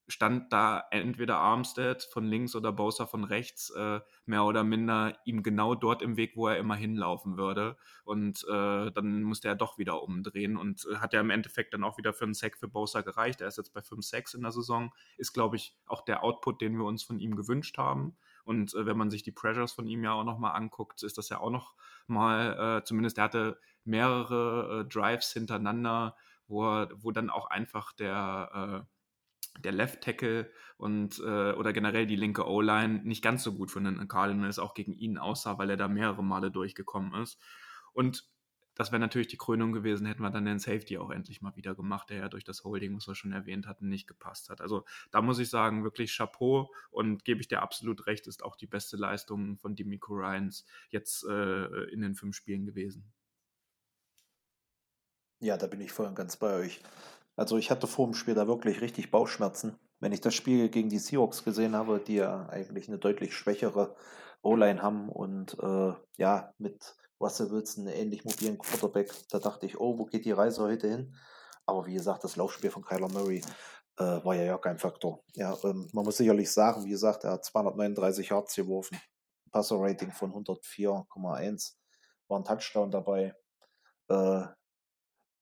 stand da entweder Armstead von links oder Bosa von rechts, äh, mehr oder minder ihm genau dort im Weg, wo er immer hinlaufen würde. Und äh, dann musste er doch wieder umdrehen und äh, hat ja im Endeffekt dann auch wieder für einen Sack für Bosa gereicht. Er ist jetzt bei fünf Sacks in der Saison. Ist, glaube ich, auch der Output, den wir uns von ihm gewünscht haben. Und äh, wenn man sich die Pressures von ihm ja auch nochmal anguckt, ist das ja auch nochmal, äh, zumindest er hatte mehrere äh, Drives hintereinander, Wo, wo dann auch einfach der, äh, der Left Tackle und äh, oder generell die linke O-Line nicht ganz so gut für den Cardinals auch gegen ihn aussah, weil er da mehrere Male durchgekommen ist. Und das wäre natürlich die Krönung gewesen, hätten wir dann den Safety auch endlich mal wieder gemacht, der ja durch das Holding, was wir schon erwähnt hatten, nicht gepasst hat. Also da muss ich sagen, wirklich Chapeau, und gebe ich dir absolut recht, ist auch die beste Leistung von DeMeco Ryans jetzt äh, in den fünf Spielen gewesen. Ja, da bin ich voll und ganz bei euch. Also ich hatte vor dem Spiel da wirklich richtig Bauchschmerzen. Wenn ich das Spiel gegen die Seahawks gesehen habe, die ja eigentlich eine deutlich schwächere O-Line haben und äh, ja, mit Russell Wilson einen ähnlich mobilen Quarterback, da dachte ich, oh, wo geht die Reise heute hin? Aber wie gesagt, das Laufspiel von Kyler Murray äh, war ja ja kein Faktor. Ja, ähm, man muss sicherlich sagen, wie gesagt, er hat zweihundertneununddreißig Yards geworfen, Passer-Rating von hundertvier Komma eins, war ein Touchdown dabei, äh,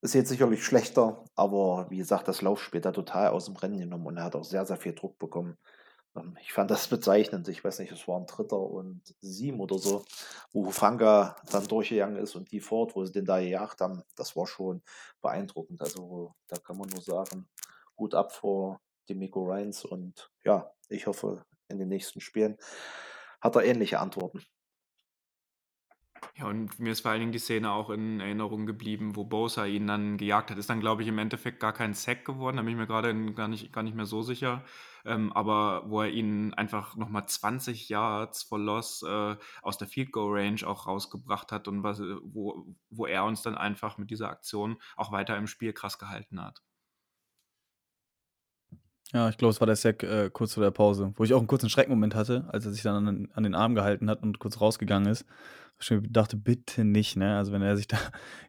ist jetzt sicherlich schlechter, aber wie gesagt, das Laufspiel hat total aus dem Rennen genommen und er hat auch sehr, sehr viel Druck bekommen. Ich fand das bezeichnend. Ich weiß nicht, es waren Dritter und Sieben oder so, wo Hufanga dann durchgegangen ist und die Ford, wo sie den da gejagt haben, das war schon beeindruckend. Also da kann man nur sagen, gut ab vor DeMeco Ryans und ja, ich hoffe, in den nächsten Spielen hat er ähnliche Antworten. Ja, und mir ist vor allen Dingen die Szene auch in Erinnerung geblieben, wo Bosa ihn dann gejagt hat. Ist dann, glaube ich, im Endeffekt gar kein Sack geworden, da bin ich mir gerade gar nicht, gar nicht mehr so sicher. Ähm, aber wo er ihn einfach nochmal zwanzig Yards for Loss äh, aus der Field-Goal-Range auch rausgebracht hat und was, wo, wo er uns dann einfach mit dieser Aktion auch weiter im Spiel krass gehalten hat. Ja, ich glaube, es war der Sack äh, kurz vor der Pause, wo ich auch einen kurzen Schreckmoment hatte, als er sich dann an, an den Arm gehalten hat und kurz rausgegangen ist. Ich dachte, bitte nicht, ne? Also wenn er sich da,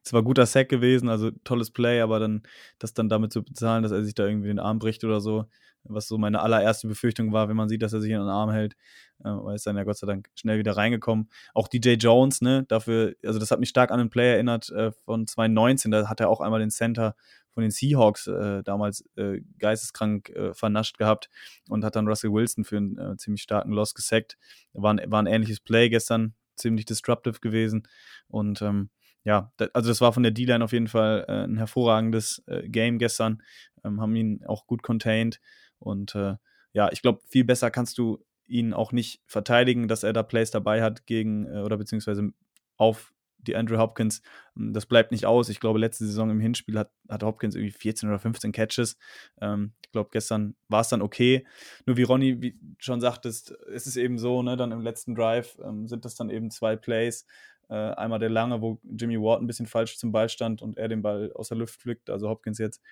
es war guter Sack gewesen, also tolles Play, aber dann das dann damit zu bezahlen, dass er sich da irgendwie den Arm bricht oder so, was so meine allererste Befürchtung war, wenn man sieht, dass er sich in den Arm hält, weil äh, ist dann ja Gott sei Dank schnell wieder reingekommen. Auch D J Jones, ne? Dafür, also das hat mich stark an den Play erinnert äh, von zwanzig neunzehn, da hat er auch einmal den Center von den Seahawks äh, damals äh, geisteskrank äh, vernascht gehabt und hat dann Russell Wilson für einen äh, ziemlich starken Loss gesackt. War ein, war ein ähnliches Play gestern, ziemlich disruptive gewesen und ähm, ja, da, also das war von der D-Line auf jeden Fall äh, ein hervorragendes äh, Game gestern, ähm, haben ihn auch gut contained und äh, ja, ich glaube, viel besser kannst du ihn auch nicht verteidigen, dass er da Plays dabei hat gegen äh, oder beziehungsweise auf DeAndre Hopkins, das bleibt nicht aus. Ich glaube, letzte Saison im Hinspiel hat, hat Hopkins irgendwie vierzehn oder fünfzehn Catches. Ähm, ich glaube, gestern war es dann okay. Nur wie Ronny wie schon sagtest, ist es eben so, ne, dann im letzten Drive ähm, sind das dann eben zwei Plays. Äh, einmal der lange, wo Jimmy Ward ein bisschen falsch zum Ball stand und er den Ball aus der Luft pflückt, also Hopkins jetzt.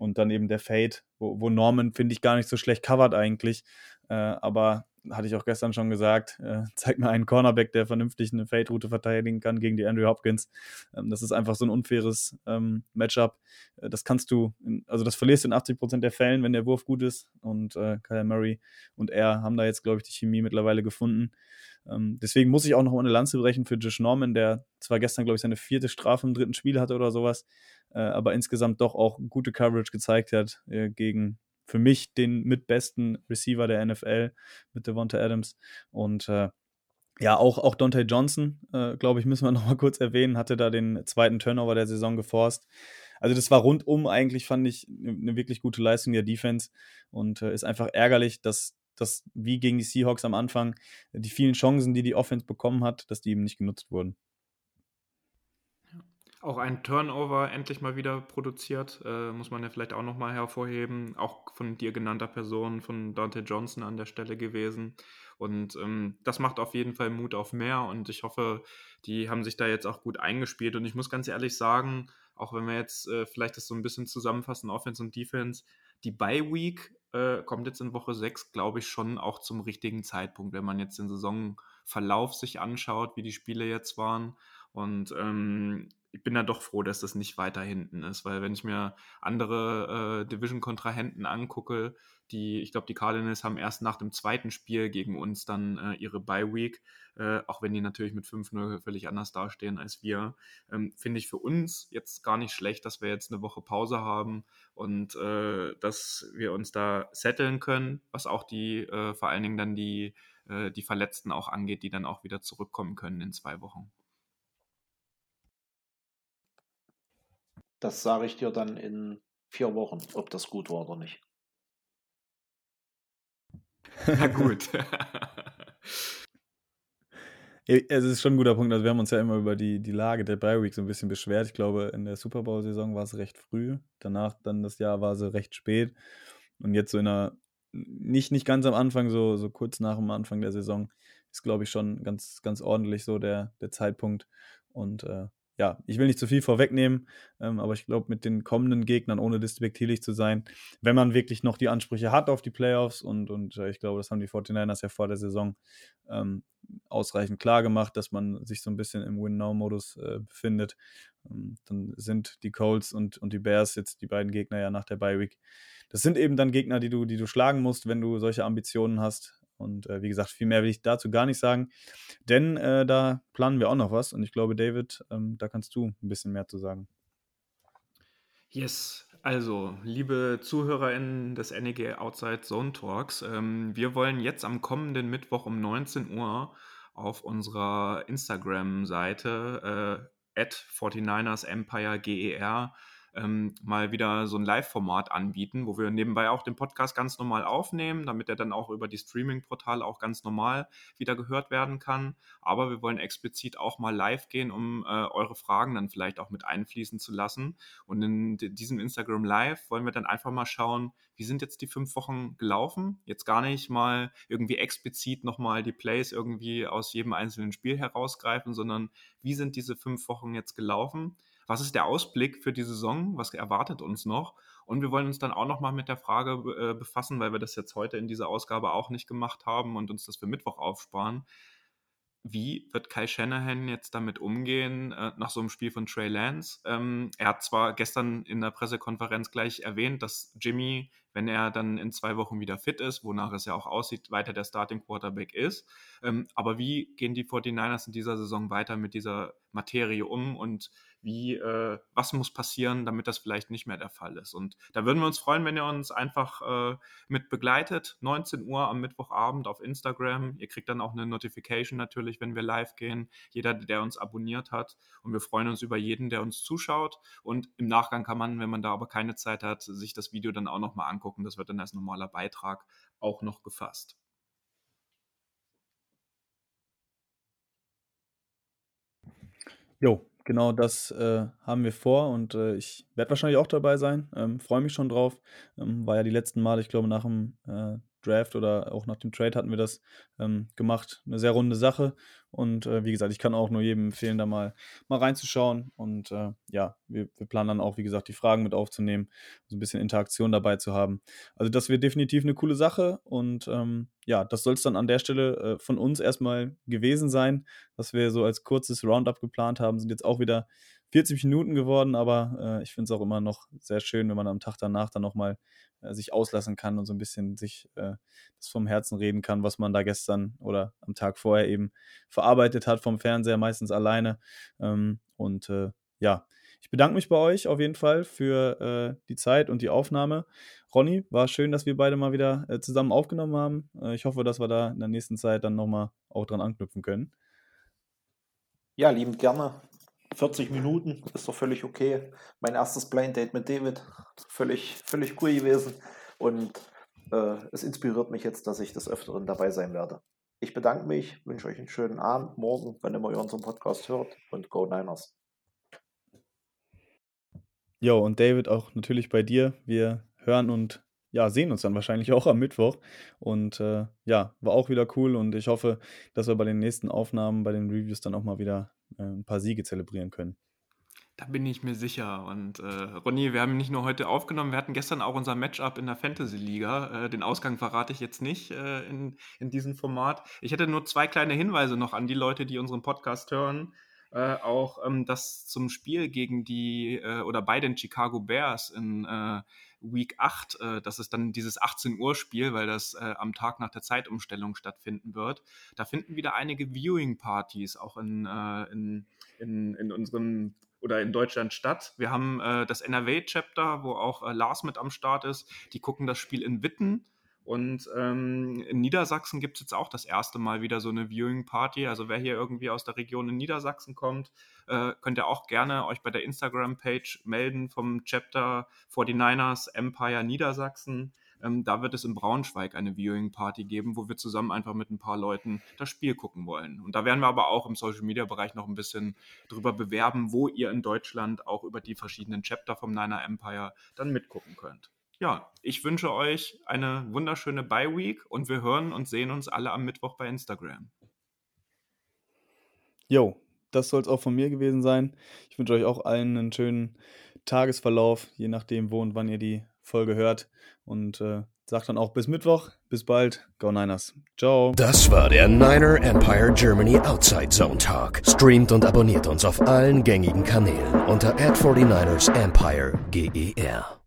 Und dann eben der Fade, wo, wo Norman, finde ich, gar nicht so schlecht covert eigentlich. Äh, aber hatte ich auch gestern schon gesagt, äh, zeig mir einen Cornerback, der vernünftig eine Fade-Route verteidigen kann gegen die Andrew Hopkins. Ähm, das ist einfach so ein unfaires ähm, Matchup. Äh, das kannst du, in, also das verlierst du in achtzig Prozent der Fällen, wenn der Wurf gut ist. Und äh, Kyler Murray und er haben da jetzt, glaube ich, die Chemie mittlerweile gefunden. Ähm, deswegen muss ich auch noch mal eine Lanze brechen für Josh Norman, der zwar gestern, glaube ich, seine vierte Strafe im dritten Spiel hatte oder sowas, äh, aber insgesamt doch auch gute Coverage gezeigt hat äh, gegen für mich den mitbesten Receiver der N F L mit Davante Adams. Und äh, ja, auch, auch Dontae Johnson, äh, glaube ich, müssen wir noch mal kurz erwähnen, hatte da den zweiten Turnover der Saison geforst. Also das war rundum eigentlich, fand ich, eine wirklich gute Leistung der Defense und äh, ist einfach ärgerlich, dass das wie gegen die Seahawks am Anfang die vielen Chancen, die die Offense bekommen hat, dass die eben nicht genutzt wurden. Auch ein Turnover endlich mal wieder produziert, äh, muss man ja vielleicht auch nochmal hervorheben, auch von dir genannter Person, von Dontae Johnson an der Stelle gewesen. Und ähm, das macht auf jeden Fall Mut auf mehr und ich hoffe, die haben sich da jetzt auch gut eingespielt. Und ich muss ganz ehrlich sagen, auch wenn wir jetzt äh, vielleicht das so ein bisschen zusammenfassen, Offense und Defense, die Bye-Week äh, kommt jetzt in Woche sechs, glaube ich, schon auch zum richtigen Zeitpunkt, wenn man jetzt den Saisonverlauf sich anschaut, wie die Spiele jetzt waren. Und ähm, ich bin da doch froh, dass das nicht weiter hinten ist, weil wenn ich mir andere äh, Division-Kontrahenten angucke, die, ich glaube, die Cardinals haben erst nach dem zweiten Spiel gegen uns dann äh, ihre Bye-Week, äh, auch wenn die natürlich mit fünf null völlig anders dastehen als wir, ähm, finde ich für uns jetzt gar nicht schlecht, dass wir jetzt eine Woche Pause haben und äh, dass wir uns da setteln können, was auch die, äh, vor allen Dingen dann die, äh, die Verletzten auch angeht, die dann auch wieder zurückkommen können in zwei Wochen. Das sage ich dir dann in vier Wochen, ob das gut war oder nicht. Na gut. Es ist schon ein guter Punkt. Also wir haben uns ja immer über die, die Lage der Bye-Week so ein bisschen beschwert. Ich glaube, in der Super Bowl-Saison war es recht früh. Danach dann das Jahr war es recht spät. Und jetzt so in einer, nicht, nicht ganz am Anfang, so, so kurz nach dem Anfang der Saison, ist, glaube ich, schon ganz, ganz ordentlich so der, der Zeitpunkt. Und äh, ja, ich will nicht zu viel vorwegnehmen, ähm, aber ich glaube, mit den kommenden Gegnern, ohne despektierlich zu sein, wenn man wirklich noch die Ansprüche hat auf die Playoffs und, und äh, ich glaube, das haben die forty-niners ja vor der Saison ähm, ausreichend klar gemacht, dass man sich so ein bisschen im Win-Now-Modus äh, befindet. Ähm, dann sind die Colts und, und die Bears jetzt die beiden Gegner ja nach der Bye-Week. Das sind eben dann Gegner, die du, die du schlagen musst, wenn du solche Ambitionen hast. Und äh, wie gesagt, viel mehr will ich dazu gar nicht sagen, denn äh, da planen wir auch noch was. Und ich glaube, David, ähm, da kannst du ein bisschen mehr zu sagen. Yes, also, liebe ZuhörerInnen des N E G Outside Zone Talks, ähm, wir wollen jetzt am kommenden Mittwoch um neunzehn Uhr auf unserer Instagram-Seite at forty-niners Empire G E R ähm, mal wieder so ein Live-Format anbieten, wo wir nebenbei auch den Podcast ganz normal aufnehmen, damit er dann auch über die Streaming-Portale auch ganz normal wieder gehört werden kann. Aber wir wollen explizit auch mal live gehen, um äh, eure Fragen dann vielleicht auch mit einfließen zu lassen. Und in d- diesem Instagram Live wollen wir dann einfach mal schauen, wie sind jetzt die fünf Wochen gelaufen? Jetzt gar nicht mal irgendwie explizit nochmal die Plays irgendwie aus jedem einzelnen Spiel herausgreifen, sondern wie sind diese fünf Wochen jetzt gelaufen? Was ist der Ausblick für die Saison? Was erwartet uns noch? Und wir wollen uns dann auch nochmal mit der Frage äh, befassen, weil wir das jetzt heute in dieser Ausgabe auch nicht gemacht haben und uns das für Mittwoch aufsparen. Wie wird Kyle Shanahan jetzt damit umgehen äh, nach so einem Spiel von Trey Lance? Ähm, er hat zwar gestern in der Pressekonferenz gleich erwähnt, dass Jimmy, wenn er dann in zwei Wochen wieder fit ist, wonach es ja auch aussieht, weiter der Starting Quarterback ist. Ähm, aber wie gehen die forty-niners in dieser Saison weiter mit dieser Materie um und wie äh, was muss passieren, damit das vielleicht nicht mehr der Fall ist? Und da würden wir uns freuen, wenn ihr uns einfach äh, mit begleitet. neunzehn Uhr am Mittwochabend auf Instagram. Ihr kriegt dann auch eine Notification natürlich, wenn wir live gehen. Jeder, der uns abonniert hat. Und wir freuen uns über jeden, der uns zuschaut. Und im Nachgang kann man, wenn man da aber keine Zeit hat, sich das Video dann auch nochmal angucken. Das wird dann als normaler Beitrag auch noch gefasst. Jo, genau das äh, haben wir vor und äh, ich werde wahrscheinlich auch dabei sein, ähm, freue mich schon drauf, ähm, war ja die letzten Male, ich glaube nach dem äh, Draft oder auch nach dem Trade hatten wir das ähm, gemacht, eine sehr runde Sache und äh, wie gesagt, ich kann auch nur jedem empfehlen, da mal, mal reinzuschauen und äh, ja, wir, wir planen dann auch, wie gesagt, die Fragen mit aufzunehmen, so ein bisschen Interaktion dabei zu haben, also das wird definitiv eine coole Sache und ähm, ja, das soll es dann an der Stelle äh, von uns erstmal gewesen sein, was wir so als kurzes Roundup geplant haben, sind jetzt auch wieder vierzig Minuten geworden, aber äh, ich finde es auch immer noch sehr schön, wenn man am Tag danach dann nochmal äh, sich auslassen kann und so ein bisschen sich äh, das vom Herzen reden kann, was man da gestern oder am Tag vorher eben verarbeitet hat vom Fernseher, meistens alleine ähm, und äh, ja, ich bedanke mich bei euch auf jeden Fall für äh, die Zeit und die Aufnahme. Ronny, war schön, dass wir beide mal wieder äh, zusammen aufgenommen haben. Äh, ich hoffe, dass wir da in der nächsten Zeit dann nochmal auch dran anknüpfen können. Ja, liebend gerne. vierzig Minuten, ist doch völlig okay. Mein erstes Blind Date mit David, völlig, völlig cool gewesen. Und äh, es inspiriert mich jetzt, dass ich des Öfteren dabei sein werde. Ich bedanke mich, wünsche euch einen schönen Abend, morgen, wenn immer ihr unseren Podcast hört. Und Go Niners! Jo, und David, auch natürlich bei dir. Wir hören und ja, sehen uns dann wahrscheinlich auch am Mittwoch. Und äh, ja, war auch wieder cool. Und ich hoffe, dass wir bei den nächsten Aufnahmen, bei den Reviews dann auch mal wieder äh, ein paar Siege zelebrieren können. Da bin ich mir sicher. Und äh, Ronny, wir haben nicht nur heute aufgenommen, wir hatten gestern auch unser Matchup in der Fantasy-Liga. Äh, den Ausgang verrate ich jetzt nicht äh, in, in diesem Format. Ich hätte nur zwei kleine Hinweise noch an die Leute, die unseren Podcast hören. Äh, auch ähm, das zum Spiel gegen die äh, oder bei den Chicago Bears in äh, Week acht, äh, das ist dann dieses achtzehn Uhr Spiel, weil das äh, am Tag nach der Zeitumstellung stattfinden wird. Da finden wieder einige Viewing-Partys auch in, äh, in, in, in unserem oder in Deutschland statt. Wir haben äh, das N R W-Chapter, wo auch äh, Lars mit am Start ist. Die gucken das Spiel in Witten. Und ähm, in Niedersachsen gibt es jetzt auch das erste Mal wieder so eine Viewing-Party. Also wer hier irgendwie aus der Region in Niedersachsen kommt, äh, könnt ihr auch gerne euch bei der Instagram-Page melden vom Chapter forty-niners Empire Niedersachsen. Ähm, da wird es in Braunschweig eine Viewing-Party geben, wo wir zusammen einfach mit ein paar Leuten das Spiel gucken wollen. Und da werden wir aber auch im Social-Media-Bereich noch ein bisschen drüber bewerben, wo ihr in Deutschland auch über die verschiedenen Chapter vom Niner Empire dann mitgucken könnt. Ja, ich wünsche euch eine wunderschöne Bye-Week und wir hören und sehen uns alle am Mittwoch bei Instagram. Jo, das soll es auch von mir gewesen sein. Ich wünsche euch auch allen einen schönen Tagesverlauf, je nachdem wo und wann ihr die Folge hört. Und äh, sagt dann auch bis Mittwoch, bis bald, Go Niners. Ciao. Das war der Niner Empire Germany Outside Zone Talk. Streamt und abonniert uns auf allen gängigen Kanälen unter at forty-niners empire G E R.